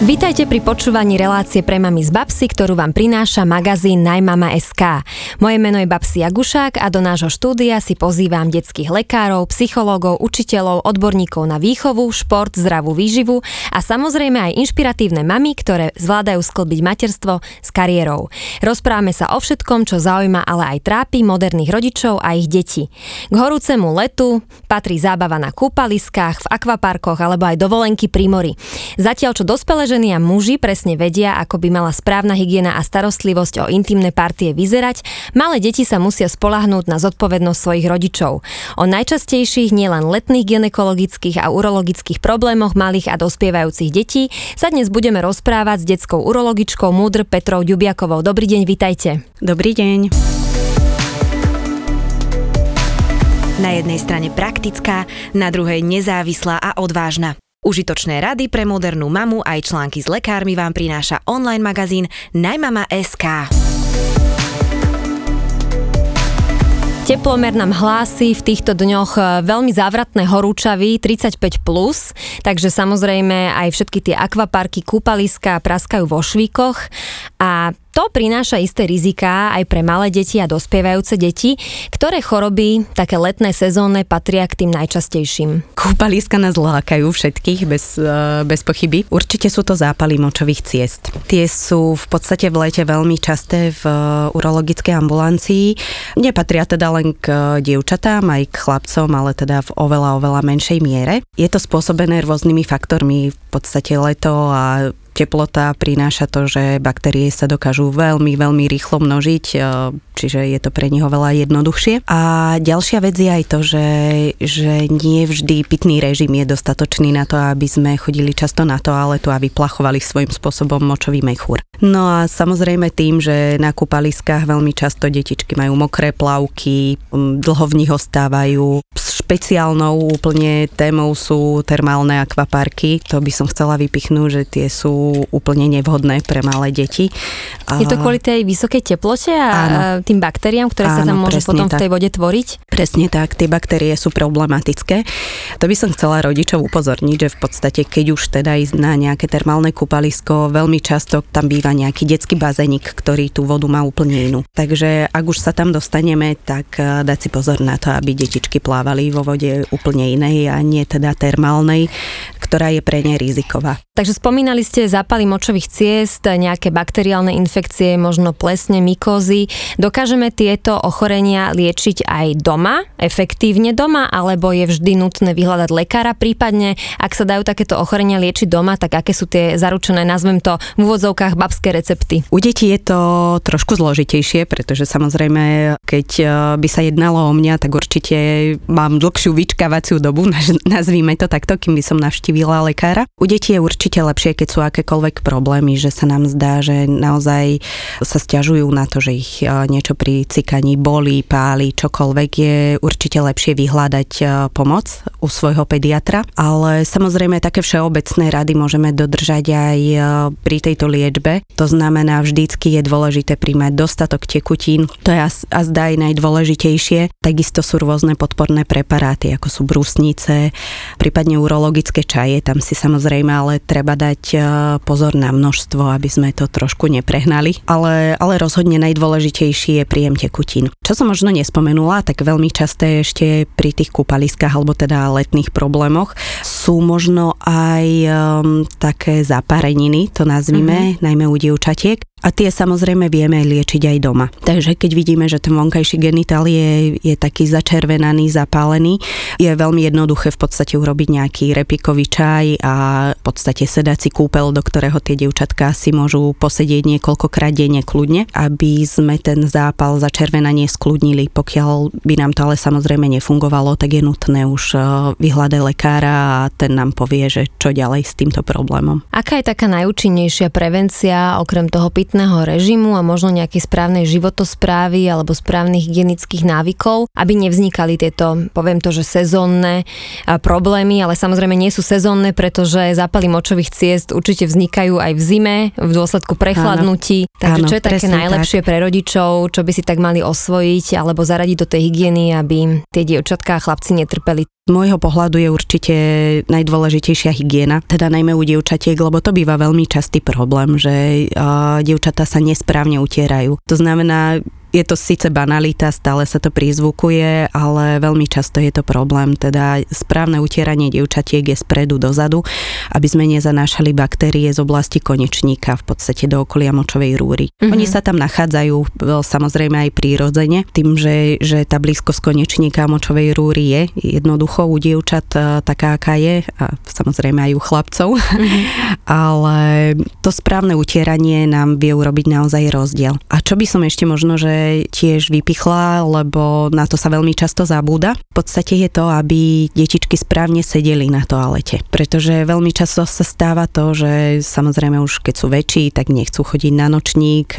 Vitajte pri počúvaní relácie Pre mamy s Babsy, ktorú vám prináša magazín Najmama.sk. Moje meno je Babsy Jagušák a do nášho štúdia si pozývam detských lekárov, psychológov, učiteľov, odborníkov na výchovu, šport, zdravú výživu a samozrejme aj inšpiratívne mami, ktoré zvládajú sklbiť materstvo s kariérou. Rozprávame sa o všetkom, čo zaujíma, ale aj trápi moderných rodičov a ich detí. K horúcemu letu patrí zábava na kúpaliskách, v akvaparkoch alebo aj dovolenky pri mori. Zatiaľ čo dospelé ženy a muži presne vedia, ako by mala správna hygiena a starostlivosť o intimné partie vyzerať, malé deti sa musia spoľahnúť na zodpovednosť svojich rodičov. O najčastejších, nielen letných gynekologických a urologických problémoch malých a dospievajúcich detí sa dnes budeme rozprávať s detskou urologičkou MUDr. Petrou Ďubjakovou. Dobrý deň, vitajte. Dobrý deň. Na jednej strane praktická, na druhej nezávislá a odvážna. Užitočné rady pre modernú mamu aj články s lekármi vám prináša online magazín Najmama.sk. Teplomer nám hlási v týchto dňoch veľmi závratné horúčavy 35+, takže samozrejme aj všetky tie akvaparky, kúpaliská praskajú vo švíkoch a to prináša isté riziká aj pre malé deti a dospievajúce deti, ktoré choroby, také letné sezónne, patria k tým najčastejším. Kúpaliska nás lákajú všetkých, bez pochyby. Určite sú to zápaly močových ciest. Tie sú v podstate v lete veľmi časté v urologickej ambulancii. Nepatria teda len k dievčatám, aj k chlapcom, ale teda v oveľa menšej miere. Je to spôsobené rôznymi faktormi, v podstate leto a teplota prináša to, že baktérie sa dokážu veľmi rýchlo množiť, čiže je to pre nich oveľa jednoduchšie. A ďalšia vec je aj to, že nie vždy pitný režim je dostatočný na to, aby sme chodili často na toaletu a vyplachovali svojím spôsobom močový mechúr. No a samozrejme tým, že na kúpaliskách veľmi často detičky majú mokré plavky, dlho v nich ostávajú. Špeciálnou úplne témou sú termálne akvaparky. To by som chcela vypichnúť, že tie sú úplne nevhodné pre malé deti. Je to kvôli tej vysokej teplote a tým baktériám, ktoré sa tam môžu potom tak v tej vode tvoriť? Presne tak, tie baktérie sú problematické. To by som chcela rodičov upozorniť, že v podstate, keď už teda ísť na nejaké termálne kúpalisko, veľmi často tam býva nejaký detský bazénik, ktorý tú vodu má úplne inú. Takže ak už sa tam dostaneme, tak dať si pozor na to, aby detičky plávali vo vode úplne inej a nie teda termálnej, ktorá je pre ne riziková. Takže spomínali ste zápaly močových ciest, nejaké bakteriálne infekcie, možno plesne, mykózy. Dokážeme tieto ochorenia liečiť aj doma, efektívne doma, alebo je vždy nutné vyhľadať lekára? Prípadne, ak sa dajú takéto ochorenia liečiť doma, tak aké sú tie zaručené, nazvem to v úvodzovkách, babské recepty? U detí je to trošku zložitejšie, pretože samozrejme, keď by sa jednalo o mňa, tak určite mám dlhšiu vyčkávaciu dobu, nazvíme to takto, kým by som navštívila lekára. U detí je určite lepšie, keď sú akékoľvek problémy, že sa nám zdá, že naozaj sa sťažujú na to, že ich niečo pri cikaní bolí, páli, čokoľvek, je určite lepšie vyhľadať pomoc u svojho pediatra, ale samozrejme také všeobecné rady môžeme dodržať aj pri tejto liečbe. To znamená, vždycky je dôležité príjmať dostatok tekutín, to je zdá aj najdôležitejšie. Takisto sú rôzne podporné preparáty, ako sú brúsnice, prípadne urologické čaje, tam si samozrejme ale treba dať pozor na množstvo, aby sme to trošku neprehnali, ale rozhodne najdôležitejší je príjem tekutín. Čo som možno nespomenula, tak veľmi časté ešte pri tých kúpaliskách alebo teda letných problémoch sú možno aj také zapareniny, to nazvime, najmä u dievčatiek. A tie samozrejme vieme liečiť aj doma. Takže keď vidíme, že ten vonkajší genitál je taký začervenaný, zapálený, je veľmi jednoduché v podstate urobiť nejaký repikový čaj a v podstate sedací kúpel, do ktorého tie dievčatká si môžu posedieť niekoľkokrát denne kľudne, aby sme ten zápal, začervenanie skľudnili. Pokiaľ by nám to ale samozrejme nefungovalo, tak je nutné už vyhľadať lekára a ten nám povie, že čo ďalej s týmto problémom. Aká je taká najúčinnejšia prevencia okrem toho režimu a možno nejakej správnej životosprávy alebo správnych hygienických návykov, aby nevznikali tieto, poviem to, že sezónne problémy, ale samozrejme nie sú sezónne, pretože zápaly močových ciest určite vznikajú aj v zime, v dôsledku prechladnutí. Takže čo je také najlepšie pre rodičov, čo by si tak mali osvojiť alebo zaradiť do tej hygieny, aby tie dievčatká a chlapci netrpeli Z môjho pohľadu je určite najdôležitejšia hygiena, teda najmä u dievčatiek, lebo to býva veľmi častý problém, že dievčatá sa nesprávne utierajú. To znamená, je to síce banalita, stále sa to prizvukuje, ale veľmi často je to problém. Teda správne utieranie dievčatiek je spredu dozadu, aby sme nezanášali baktérie z oblasti konečníka v podstate do okolia močovej rúry. Mm-hmm. Oni sa tam nachádzajú samozrejme aj prirodzene, tým, že tá blízkosť konečníka močovej rúry je jednoducho u dievčat taká, aká je, a samozrejme aj u chlapcov. Mm-hmm. Ale to správne utieranie nám vie urobiť naozaj rozdiel. A čo by som ešte možno, že tiež vypichla, lebo na to sa veľmi často zabúda. V podstate je to, aby detičky správne sedeli na toalete. Pretože veľmi často sa stáva to, že samozrejme už keď sú väčší, tak nechcú chodiť na nočník,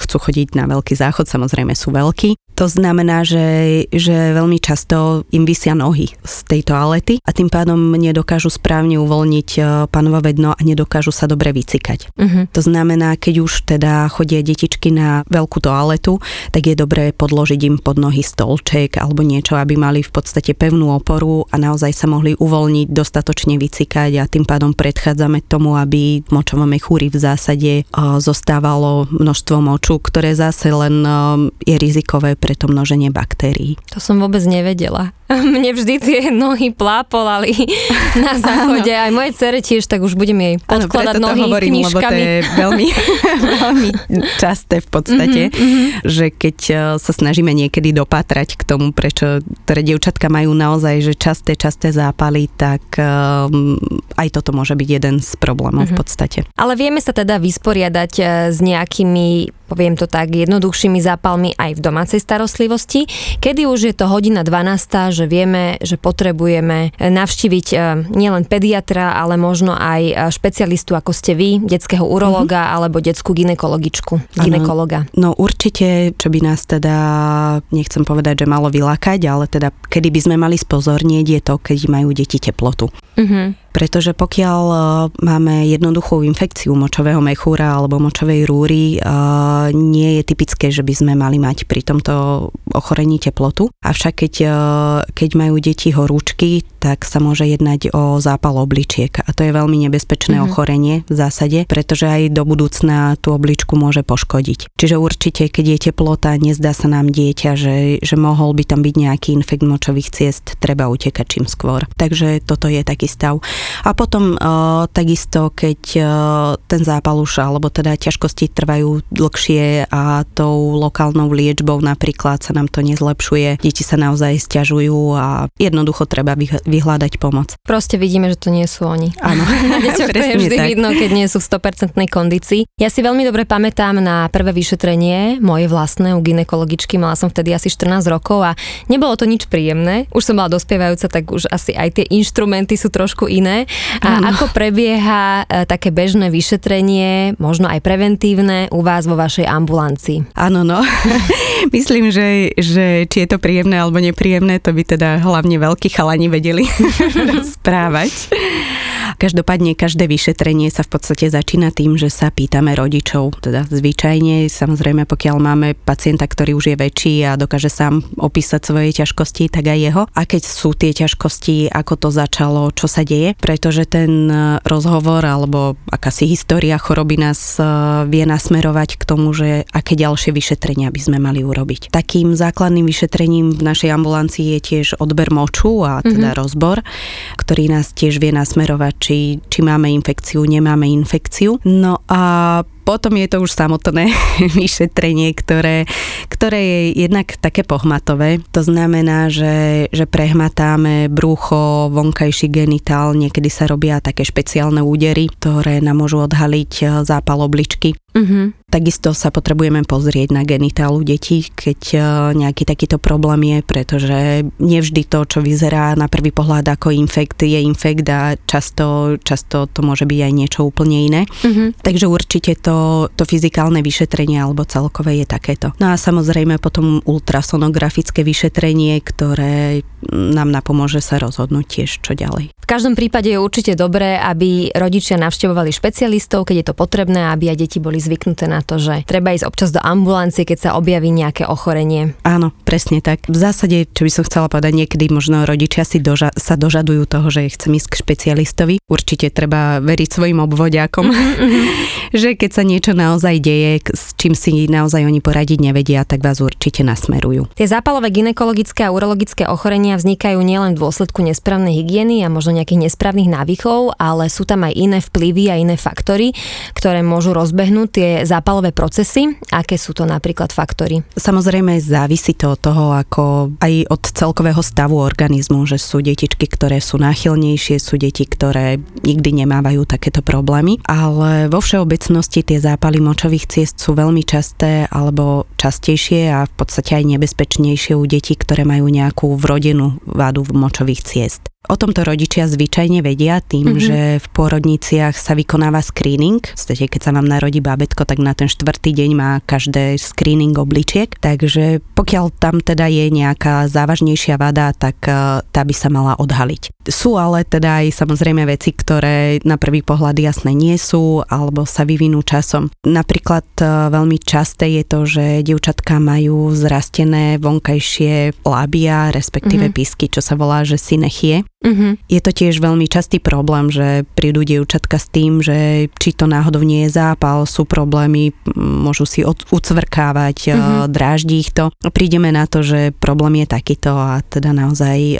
chcú chodiť na veľký záchod, samozrejme sú veľkí. To znamená, že veľmi často im visia nohy z tej toalety a tým pádom nedokážu správne uvoľniť pánové vedno a nedokážu sa dobre vycikať. Uh-huh. To znamená, keď už teda chodia detičky na veľkú toaletu, tak je dobré podložiť im pod nohy stolček alebo niečo, aby mali v podstate pevnú oporu a naozaj sa mohli uvoľniť, dostatočne vycikať a tým pádom predchádzame tomu, aby v močovom mechúri v zásade zostávalo množstvo moču, ktoré zase len je rizikové pre to množenie baktérií. To som vôbec nevedela. Mne vždy tie nohy plápolali na záchode. Áno. Aj moje dcere tiež, tak už budem jej podkladať nohy hovorím, knižkami. Lebo to je veľmi, veľmi časté v podstate, že keď sa snažíme niekedy dopatrať k tomu, prečo ktoré dievčatka majú naozaj že časté zápaly, tak aj toto môže byť jeden z problémov v podstate. Ale vieme sa teda vysporiadať s nejakými, poviem to tak, jednoduchšími zápalmi aj v domácej starostlivosti, kedy už je to 11:12, že vieme, že potrebujeme navštíviť nielen pediatra, ale možno aj špecialistu, ako ste vy, detského urológa alebo detskú gynekologičku, gynekologa. No určite, čo by nás teda, nechcem povedať, že malo vylákať, ale teda kedy by sme mali spozornieť, je to, keď majú deti teplotu. Pretože pokiaľ máme jednoduchú infekciu močového mechúra alebo močovej rúry, nie je typické, že by sme mali mať pri tomto ochorení teplotu. Avšak keď majú deti horúčky, tak sa môže jednať o zápal obličiek. A to je veľmi nebezpečné ochorenie v zásade, pretože aj do budúcna tú obličku môže poškodiť. Čiže určite, keď je teplota, nezdá sa nám dieťa, že mohol by tam byť nejaký infekt močových ciest, treba utekať čím skôr. Takže toto je taký stav. A potom takisto, keď ten zápal už, alebo teda ťažkosti trvajú dlhšie a tou lokálnou liečbou napríklad sa nám to nezlepšuje, deti sa naozaj sťažujú a jednoducho treba vyhľadať pomoc. Proste vidíme, že to nie sú oni. Áno. Deťom to je vždy tak vidno, keď nie sú v 100% kondícii. Ja si veľmi dobre pamätám na prvé vyšetrenie moje vlastné u gynekologičky, mala som vtedy asi 14 rokov a nebolo to nič príjemné. Už som bola dospievajúca, tak už asi aj tie inštrumenty sú trošku iné. A ako prebieha také bežné vyšetrenie, možno aj preventívne, u vás vo vašej ambulancii? Áno, no. Myslím, že či je to príjemné alebo nepríjemné, to by teda hlavne veľkí chalani vedeli správať. Každopádne každé vyšetrenie sa v podstate začína tým, že sa pýtame rodičov. Teda zvyčajne, samozrejme, pokiaľ máme pacienta, ktorý už je väčší a dokáže sám opísať svoje ťažkosti, tak aj jeho. A keď sú tie ťažkosti, ako to začalo, čo sa deje, pretože ten rozhovor alebo akási história choroby nás vie nasmerovať k tomu, že aké ďalšie vyšetrenia by sme mali urobiť. Takým základným vyšetrením v našej ambulancii je tiež odber moču a teda rozbor, ktorý nás tiež vie nasmerovať, či máme infekciu, nemáme infekciu. No a potom je to už samotné vyšetrenie, ktoré je jednak také pohmatové. To znamená, že prehmatáme brucho, vonkajší genitál, niekedy sa robia také špeciálne údery, ktoré nám môžu odhaliť zápal obličky. Takisto sa potrebujeme pozrieť na genitálu detí, keď nejaký takýto problém je, pretože nevždy to, čo vyzerá na prvý pohľad ako infekt, je infekt a často to môže byť aj niečo úplne iné. Takže určite to to fyzikálne vyšetrenie alebo celkové je takéto. No a samozrejme potom ultrasonografické vyšetrenie, ktoré nám napomôže sa rozhodnúť tiež, čo ďalej. V každom prípade je určite dobré, aby rodičia navštevovali špecialistov, keď je to potrebné, aby aj deti boli zvyknuté na to, že treba ísť občas do ambulancie, keď sa objaví nejaké ochorenie. Áno, presne tak. V zásade, čo by som chcela povedať, niekedy možno rodičia si sa dožadujú toho, že chcem ísť k špecialistovi. Určite treba veriť svojim obvodiakom, že keď sa niečo naozaj deje, s čím si naozaj oni poradiť nevedia, tak vás určite nasmerujú. Tie zápalové gynekologické a urologické ochorenia vznikajú nielen v dôsledku nesprávnej hygieny a možno nejakých nesprávnych návykov, ale sú tam aj iné vplyvy a iné faktory, ktoré môžu rozbehnúť tie zápalové procesy. Aké sú to napríklad faktory? Samozrejme závisí to od toho, ako aj od celkového stavu organizmu, že sú detičky, ktoré sú náchylnejšie, sú deti, ktoré nikdy nemávajú takéto problémy, ale vo všeobecnosti tie zápaly močových ciest sú veľmi časté alebo častejšie a v podstate aj nebezpečnejšie u detí, ktoré majú nejakú vrodenú vádu močových ciest. O tomto rodičia zvyčajne vedia tým, že v pôrodniciach sa vykonáva screening. Vlastne, keď sa vám narodí bábätko, tak na ten 4. deň má každé screening obličiek. Takže pokiaľ tam teda je nejaká závažnejšia vada, tak tá by sa mala odhaliť. Sú ale teda aj samozrejme veci, ktoré na prvý pohľad jasné nie sú, alebo sa vyvinú časom. Napríklad veľmi časté je to, že dievčatka majú zrastené vonkajšie lábia, respektíve písky, čo sa volá, že synechie. Je to tiež veľmi častý problém, že prídu dievčatka s tým, že či to náhodou nie je zápal, sú problémy, môžu si ucvrkávať, dráždí ich to. Prídeme na to, že problém je takýto a teda naozaj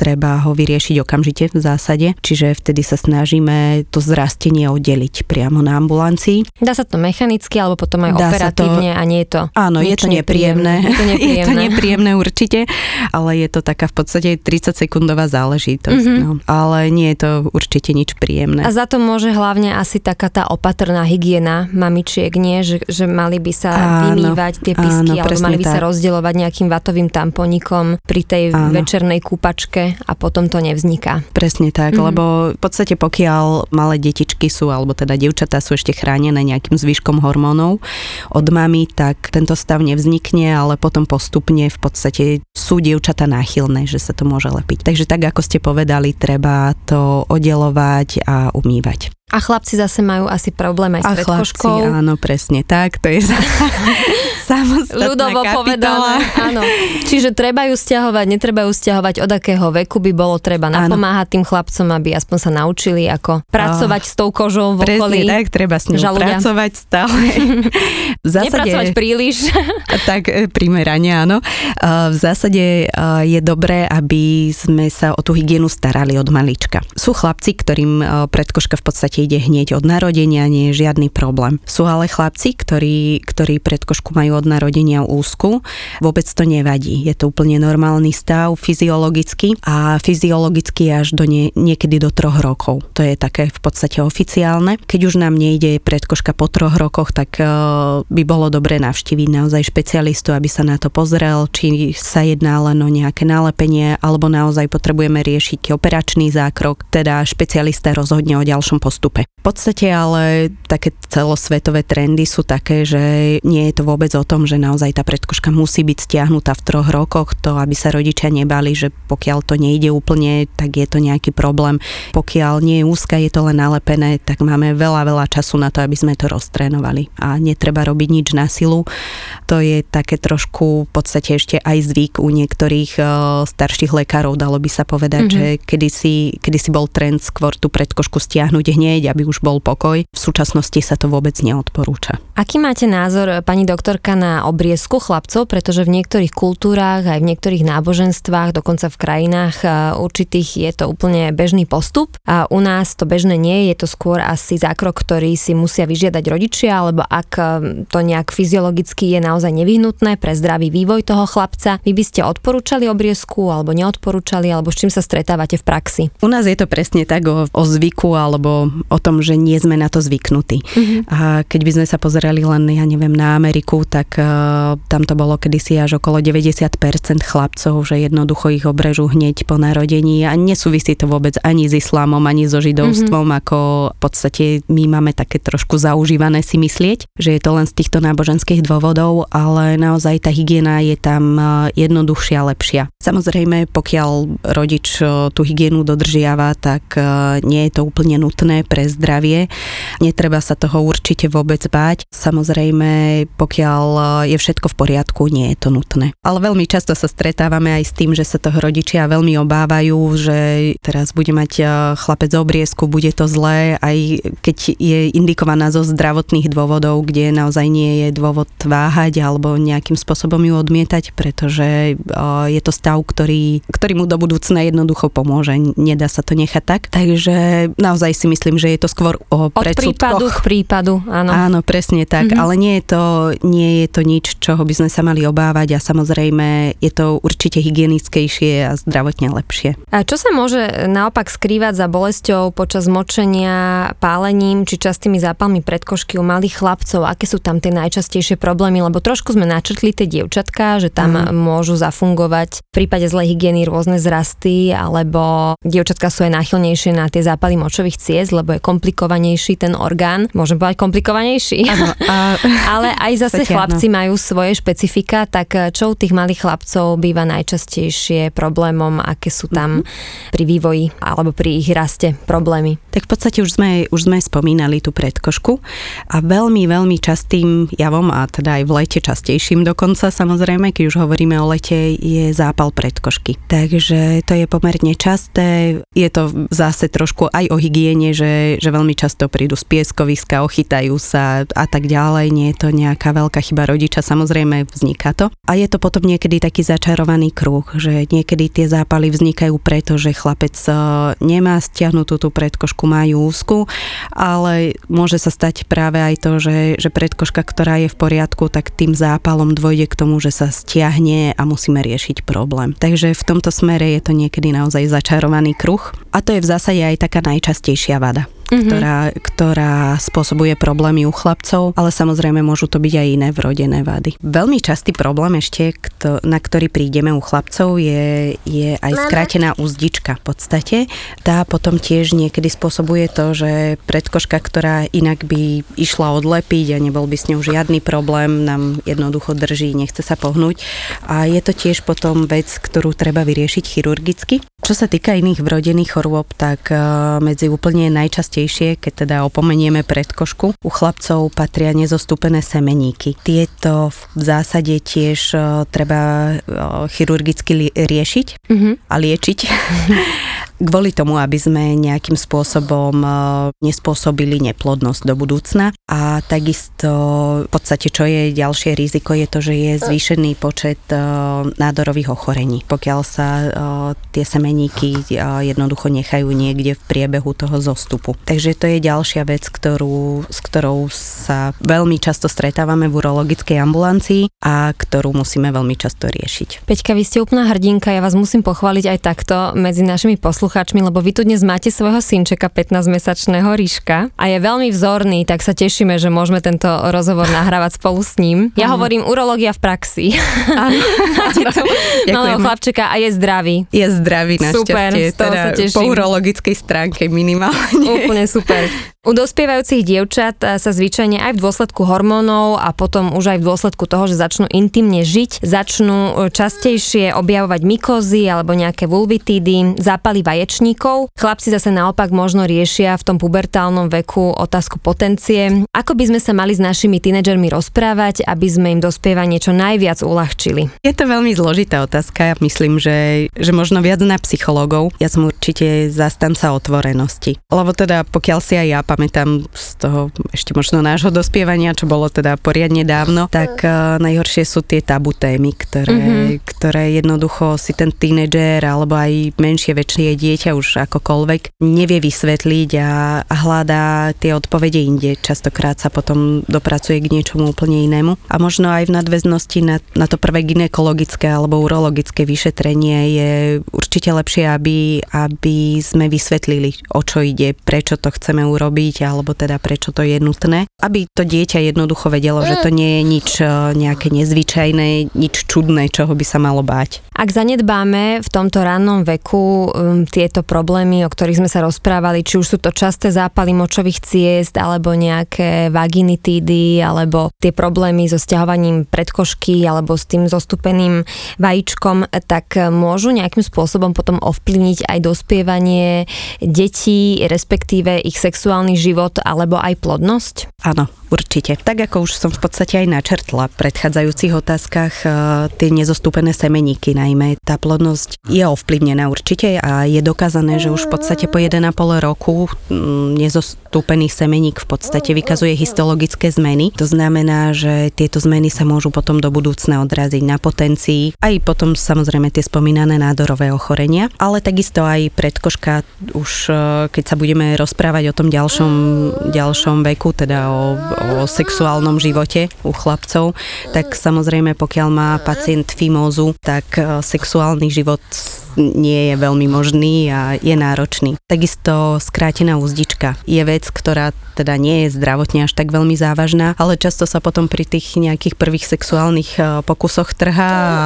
treba ho vyriešiť okamžite v zásade. Čiže vtedy sa snažíme to zrastenie oddeliť priamo na ambulancii. Dá sa to mechanicky alebo potom aj dá operatívne a nie je to... Áno, je to nepríjemné. Je to nepríjemné určite, ale je to taká v podstate 30-sekundová záležitosť. No. Ale nie je to určite nič príjemné. A za to môže hlavne asi taká tá opatrná hygiena mamičiek, nie? Že mali by sa vymývať tie písky, alebo mali by sa rozdielovať nejakým vatovým tamponikom pri tej večernej kúpačke a potom to nevzniká. Presne tak, lebo v podstate pokiaľ malé detičky sú, alebo teda dievčatá sú ešte chránené nejakým zvyškom hormónov od mami, tak tento stav nevznikne, ale potom postupne v podstate sú dievčatá náchylné, že sa to môže lepiť. Takže tak, ako ste povedali, treba to oddelovať a umývať. A chlapci zase majú asi problém aj s predkoškou. A chlapci, áno, presne tak, to je samostatná ľudovo kapitola. Povedané, áno. Čiže treba ju stiahovať, netreba ju stiahovať, od akého veku by bolo treba napomáhať tým chlapcom, aby aspoň sa naučili, ako pracovať s tou kožou v okolí. Presne tak, treba s ňou pracovať stále. V zásade, nepracovať príliš. Tak primerane, áno. V zásade je dobré, aby sme sa o tú hygienu starali od malička. Sú chlapci, ktorým predkoška v podstate ide hneď od narodenia, nie je žiadny problém. Sú ale chlapci, ktorí predkošku majú od narodenia úzku, vôbec to nevadí. Je to úplne normálny stav, fyziologicky až do niekedy do 3 rokov. To je také v podstate oficiálne. Keď už nám nejde predkoška po 3 rokoch, tak by bolo dobre navštíviť naozaj špecialistu, aby sa na to pozrel, či sa jedná len o nejaké nalepenie, alebo naozaj potrebujeme riešiť operačný zákrok, teda špecialista rozhodne o ďalšom postupe. V podstate ale také celosvetové trendy sú také, že nie je to vôbec o tom, že naozaj tá predkoška musí byť stiahnutá v 3 rokoch, to aby sa rodičia nebali, že pokiaľ to nejde úplne, tak je to nejaký problém. Pokiaľ nie je úzka, je to len nalepené, tak máme veľa času na to, aby sme to roztrénovali. A netreba robiť nič na silu. To je také trošku v podstate ešte aj zvyk u niektorých starších lekárov, dalo by sa povedať, že kedysi bol trend skôr tú predkošku stiahnuť hneď, aby už bol pokoj. V súčasnosti sa to vôbec neodporúča. Aký máte názor, pani doktorka, na obriezku chlapcov, pretože v niektorých kultúrách, aj v niektorých náboženstvách, dokonca v krajinách určitých je to úplne bežný postup. A u nás to bežné nie je, je to skôr asi zákrok, ktorý si musia vyžiadať rodičia, alebo ak to nejak fyziologicky je naozaj nevyhnutné pre zdravý vývoj toho chlapca. Vy by ste odporúčali obriezku alebo neodporúčali, alebo s čím sa stretávate v praxi? U nás je to presne tak o zvyku alebo o tom, že nie sme na to zvyknutí. Mm-hmm. A keď by sme sa pozerali len, ja neviem, na Ameriku, tak tam to bolo kedysi až okolo 90% chlapcov, že jednoducho ich obrežú hneď po narodení a nesúvisí to vôbec ani s islámom, ani so židovstvom, ako v podstate my máme také trošku zaužívané si myslieť, že je to len z týchto náboženských dôvodov, ale naozaj tá hygiena je tam jednoduchšia, lepšia. Samozrejme, pokiaľ rodič tú hygienu dodržiava, tak nie je to úplne nutné pre zdravie. Netreba sa toho určite vôbec báť. Samozrejme, pokiaľ je všetko v poriadku, nie je to nutné. Ale veľmi často sa stretávame aj s tým, že sa toho rodičia veľmi obávajú, že teraz bude mať chlapec obriezku, bude to zlé, aj keď je indikovaná zo zdravotných dôvodov, kde naozaj nie je dôvod váhať alebo nejakým spôsobom ju odmietať, pretože je to stav, ktorý mu do budúcna jednoducho pomôže. Nedá sa to nechať tak. Takže naozaj si myslím, že je to skôr o predsudkoch. Od prípadu k prípadu, áno. Áno, presne tak, ale nie je to nič, čoho by sme sa mali obávať a samozrejme je to určite hygienickejšie a zdravotne lepšie. A čo sa môže naopak skrývať za bolesťou počas močenia, pálením či častými zápalmi predkošky u malých chlapcov? Aké sú tam tie najčastejšie problémy? Lebo trošku sme načrtli tie dievčatká, že tam môžu zafungovať v prípade zlej hygieny rôzne zrasty, alebo dievčatká sú aj náchylnejšie na tie zápaly močových ciest, lebo je komplikovanejší ten orgán. Môžem povedať komplikovanejší. Ano, ale aj zase chlapci majú svoje špecifika, tak čo u tých malých chlapcov býva najčastejšie problémom, aké sú tam pri vývoji alebo pri ich raste problémy? Tak v podstate už sme spomínali tú predkošku a veľmi, veľmi častým javom, a teda aj v lete častejším dokonca samozrejme, keď už hovoríme o lete, je zápal predkošky. Takže to je pomerne časté. Je to zase trošku aj o hygiene, že veľmi často prídu z pieskoviska, ochytajú sa a tak ďalej. Nie je to nejaká veľká chyba rodiča, samozrejme vzniká to. A je to potom niekedy taký začarovaný kruh, že niekedy tie zápaly vznikajú preto, že chlapec nemá stiahnutú tú predkošku, má ju úzku, ale môže sa stať práve aj to, že predkoška, ktorá je v poriadku, tak tým zápalom dôjde k tomu, že sa stiahne a musíme riešiť problém. Takže v tomto smere je to niekedy naozaj začarovaný kruh a to je v zásade aj taká najčastejšia vada, ktorá spôsobuje problémy u chlapcov, ale samozrejme môžu to byť aj iné vrodené vady. Veľmi častý problém ešte, na ktorý prídeme u chlapcov, je aj skrátená úzdička v podstate. Tá potom tiež niekedy spôsobuje to, že predkoška, ktorá inak by išla odlepiť a nebol by s ňou žiadny problém, nám jednoducho drží, nechce sa pohnúť. A je to tiež potom vec, ktorú treba vyriešiť chirurgicky. Čo sa týka iných vrodených chorôb, tak medzi úplne najčastejšie, keď teda opomenieme predkošku, u chlapcov patria nezostúpené semeníky. Tieto v zásade tiež treba chirurgicky riešiť a liečiť. Kvôli tomu, aby sme nejakým spôsobom nespôsobili neplodnosť do budúcna. A takisto v podstate, čo je ďalšie riziko, je to, že je zvýšený počet nádorových ochorení. Pokiaľ sa tie semeníky jednoducho nechajú niekde v priebehu toho zostupu. Takže to je ďalšia vec, s ktorou sa veľmi často stretávame v urologickej ambulancii a ktorú musíme veľmi často riešiť. Peťka, vy ste úplná hrdinka, ja vás musím pochváliť aj takto medzi našimi poslucháčmi, lebo vy tu dnes máte svojho synčeka 15-mesačného Riška a je veľmi vzorný, tak sa tešíme, že môžeme tento rozhovor nahrávať spolu s ním. Ja hovorím urológia v praxi. Áno. Malého chlapčeka a je zdravý. Je zdravý na šťastie. Super, z toho sa teším. Po urologickej stránke minimálne. Úplne super. U dospievajúcich dievčat sa zvyčajne aj v dôsledku hormónov a potom už aj v dôsledku toho, že začnú intimne žiť, začnú častejšie objavovať mykózy alebo nejaké vulvitídy, zápaly vaječníkov. Chlapci zase naopak možno riešia v tom pubertálnom veku otázku potencie. Ako by sme sa mali s našimi tínedžermi rozprávať, aby sme im dospievanie čo najviac uľahčili? Je to veľmi zložitá otázka. Ja myslím, že možno viac na psychológov. Ja som určite zastanca otvorenosti. Lebo teda pokiaľ si aj ja pamätám z toho ešte možno nášho dospievania, čo bolo teda poriadne dávno, tak najhoršie sú tie tabu témy, ktoré jednoducho si ten tínedžer alebo aj menšie, väčšie dieťa už akokoľvek nevie vysvetliť a hľadá tie odpovede inde. Častokrát sa potom dopracuje k niečomu úplne inému. A možno aj v nadväznosti na to prvé gynekologické alebo urologické vyšetrenie je určite lepšie, aby sme vysvetlili, o čo ide, prečo prečo to chceme urobiť, alebo teda prečo to je nutné, aby to dieťa jednoducho vedelo, že to nie je nič nejaké nezvyčajné, nič čudné, čoho by sa malo báť. Ak zanedbáme v tomto rannom veku tieto problémy, o ktorých sme sa rozprávali, či už sú to časté zápaly močových ciest, alebo nejaké vaginitídy, alebo tie problémy so sťahovaním predkošky, alebo s tým zostupeným vajíčkom, tak môžu nejakým spôsobom potom ovplyvniť aj dospievanie detí, respektíve ich sexuálny život, alebo aj plodnosť? Áno. Určite. Tak ako už som v podstate aj načrtla v predchádzajúcich otázkach, tie nezostúpené semeníky najmä. Tá plodnosť je ovplyvnená určite a je dokázané, že už v podstate po 1,5 roku nezostúpený semeník v podstate vykazuje histologické zmeny. To znamená, že tieto zmeny sa môžu potom do budúcna odraziť na potencii, aj potom samozrejme tie spomínané nádorové ochorenia, ale takisto aj predkožka, už keď sa budeme rozprávať o tom ďalšom veku, teda o sexuálnom živote u chlapcov, tak samozrejme, pokiaľ má pacient fimózu, tak sexuálny život nie je veľmi možný a je náročný. Takisto skrátená úzdička je vec, ktorá teda nie je zdravotne až tak veľmi závažná, ale často sa potom pri tých nejakých prvých sexuálnych pokusoch trhá a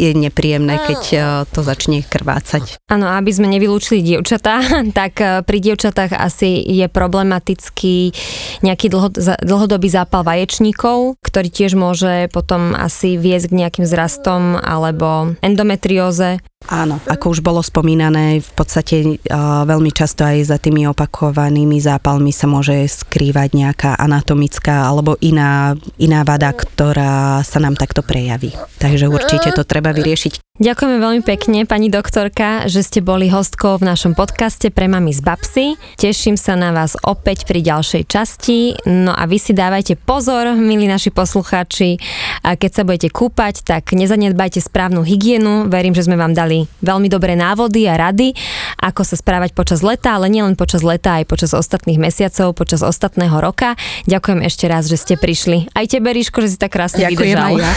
je nepríjemné, keď to začne krvácať. Áno, aby sme nevylúčili dievčatá, tak pri dievčatách asi je problematický nejaký dlhodobý zápal vaječníkov, ktorý tiež môže potom asi viesť k nejakým zrastom alebo endometrióze. Áno, ako už bolo spomínané, v podstate veľmi často aj za tými opakovanými zápalmi sa môže skrývať nejaká anatomická alebo iná vada, ktorá sa nám takto prejaví. Takže určite to treba vyriešiť. Ďakujeme veľmi pekne, pani doktorka, že ste boli hostkou v našom podcaste Pre mamy s Babsy. Teším sa na vás opäť pri ďalšej časti. No a vy si dávajte pozor, milí naši poslucháči. A keď sa budete kúpať, tak nezanedbajte správnu hygienu. Verím, že sme vám dali veľmi dobré návody a rady, ako sa správať počas leta, ale nielen počas leta, aj počas ostatných mesiacov, počas ostatného roka. Ďakujem ešte raz, že ste prišli. Aj tebe, Riško, že si tak krásne vydržal. Ďakujem aj ja.